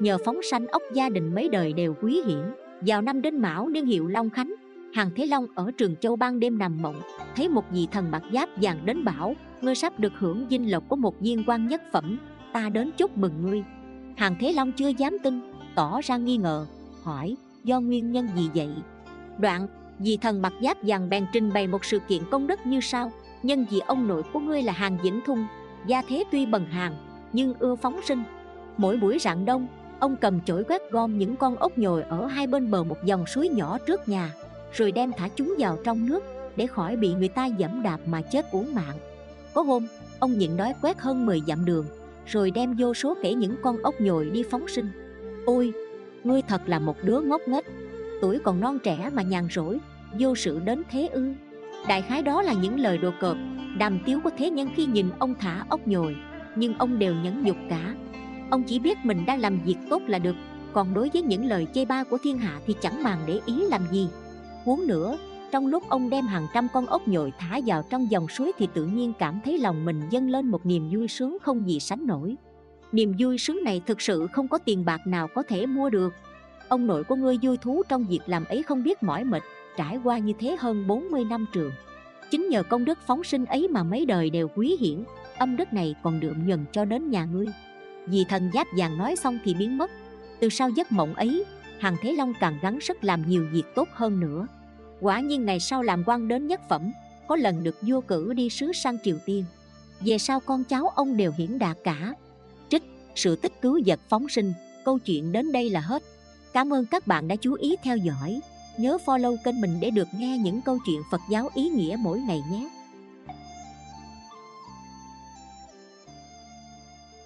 nhờ phóng sanh ốc gia đình mấy đời đều quý hiển. Vào năm Đinh Mão niên hiệu Long Khánh, Hàng Thế Long ở Trường Châu ban đêm nằm mộng, thấy một vị thần mặc giáp vàng đến bảo: ngươi sắp được hưởng dinh lộc của một viên quan nhất phẩm, ta đến chúc mừng ngươi. Hàng Thế Long chưa dám tin, tỏ ra nghi ngờ, hỏi do nguyên nhân gì vậy. Đoạn, vị thần mặc giáp vàng bèn trình bày một sự kiện công đức như sau: nhân vì ông nội của ngươi là Hàng Vĩnh Thung, gia thế tuy bần hàn nhưng ưa phóng sinh. Mỗi buổi rạng đông, ông cầm chổi quét gom những con ốc nhồi ở hai bên bờ một dòng suối nhỏ trước nhà, rồi đem thả chúng vào trong nước để khỏi bị người ta giẫm đạp mà chết uổng mạng. Có hôm, ông nhịn đói quét hơn 10 dặm đường, rồi đem vô số kể những con ốc nhồi đi phóng sinh. Ôi, ngươi thật là một đứa ngốc nghếch, tuổi còn non trẻ mà nhàn rỗi, vô sự đến thế ư. Đại khái đó là những lời đùa cợt, đàm tiếu của thế nhân khi nhìn ông thả ốc nhồi, nhưng ông đều nhẫn nhục cả. Ông chỉ biết mình đang làm việc tốt là được, còn đối với những lời chê bai của thiên hạ thì chẳng màng để ý làm gì. Huống nữa, trong lúc ông đem hàng trăm con ốc nhồi thả vào trong dòng suối thì tự nhiên cảm thấy lòng mình dâng lên một niềm vui sướng không gì sánh nổi. Niềm vui sướng này thực sự không có tiền bạc nào có thể mua được. Ông nội của ngươi vui thú trong việc làm ấy không biết mỏi mệt, trải qua như thế hơn 40 năm trường. Chính nhờ công đức phóng sinh ấy mà mấy đời đều quý hiển, âm đức này còn đượm nhận cho đến nhà ngươi. Vì thần giáp vàng nói xong thì biến mất. Từ sau giấc mộng ấy, Hàng Thế Long càng gắng sức làm nhiều việc tốt hơn nữa. Quả nhiên ngày sau làm quan đến nhất phẩm, có lần được vua cử đi sứ sang Triều Tiên. Về sau con cháu ông đều hiển đạt cả. Trích: Sự tích cứu vật phóng sinh. Câu chuyện đến đây là hết. Cảm ơn các bạn đã chú ý theo dõi. Nhớ follow kênh mình để được nghe những câu chuyện Phật giáo ý nghĩa mỗi ngày nhé.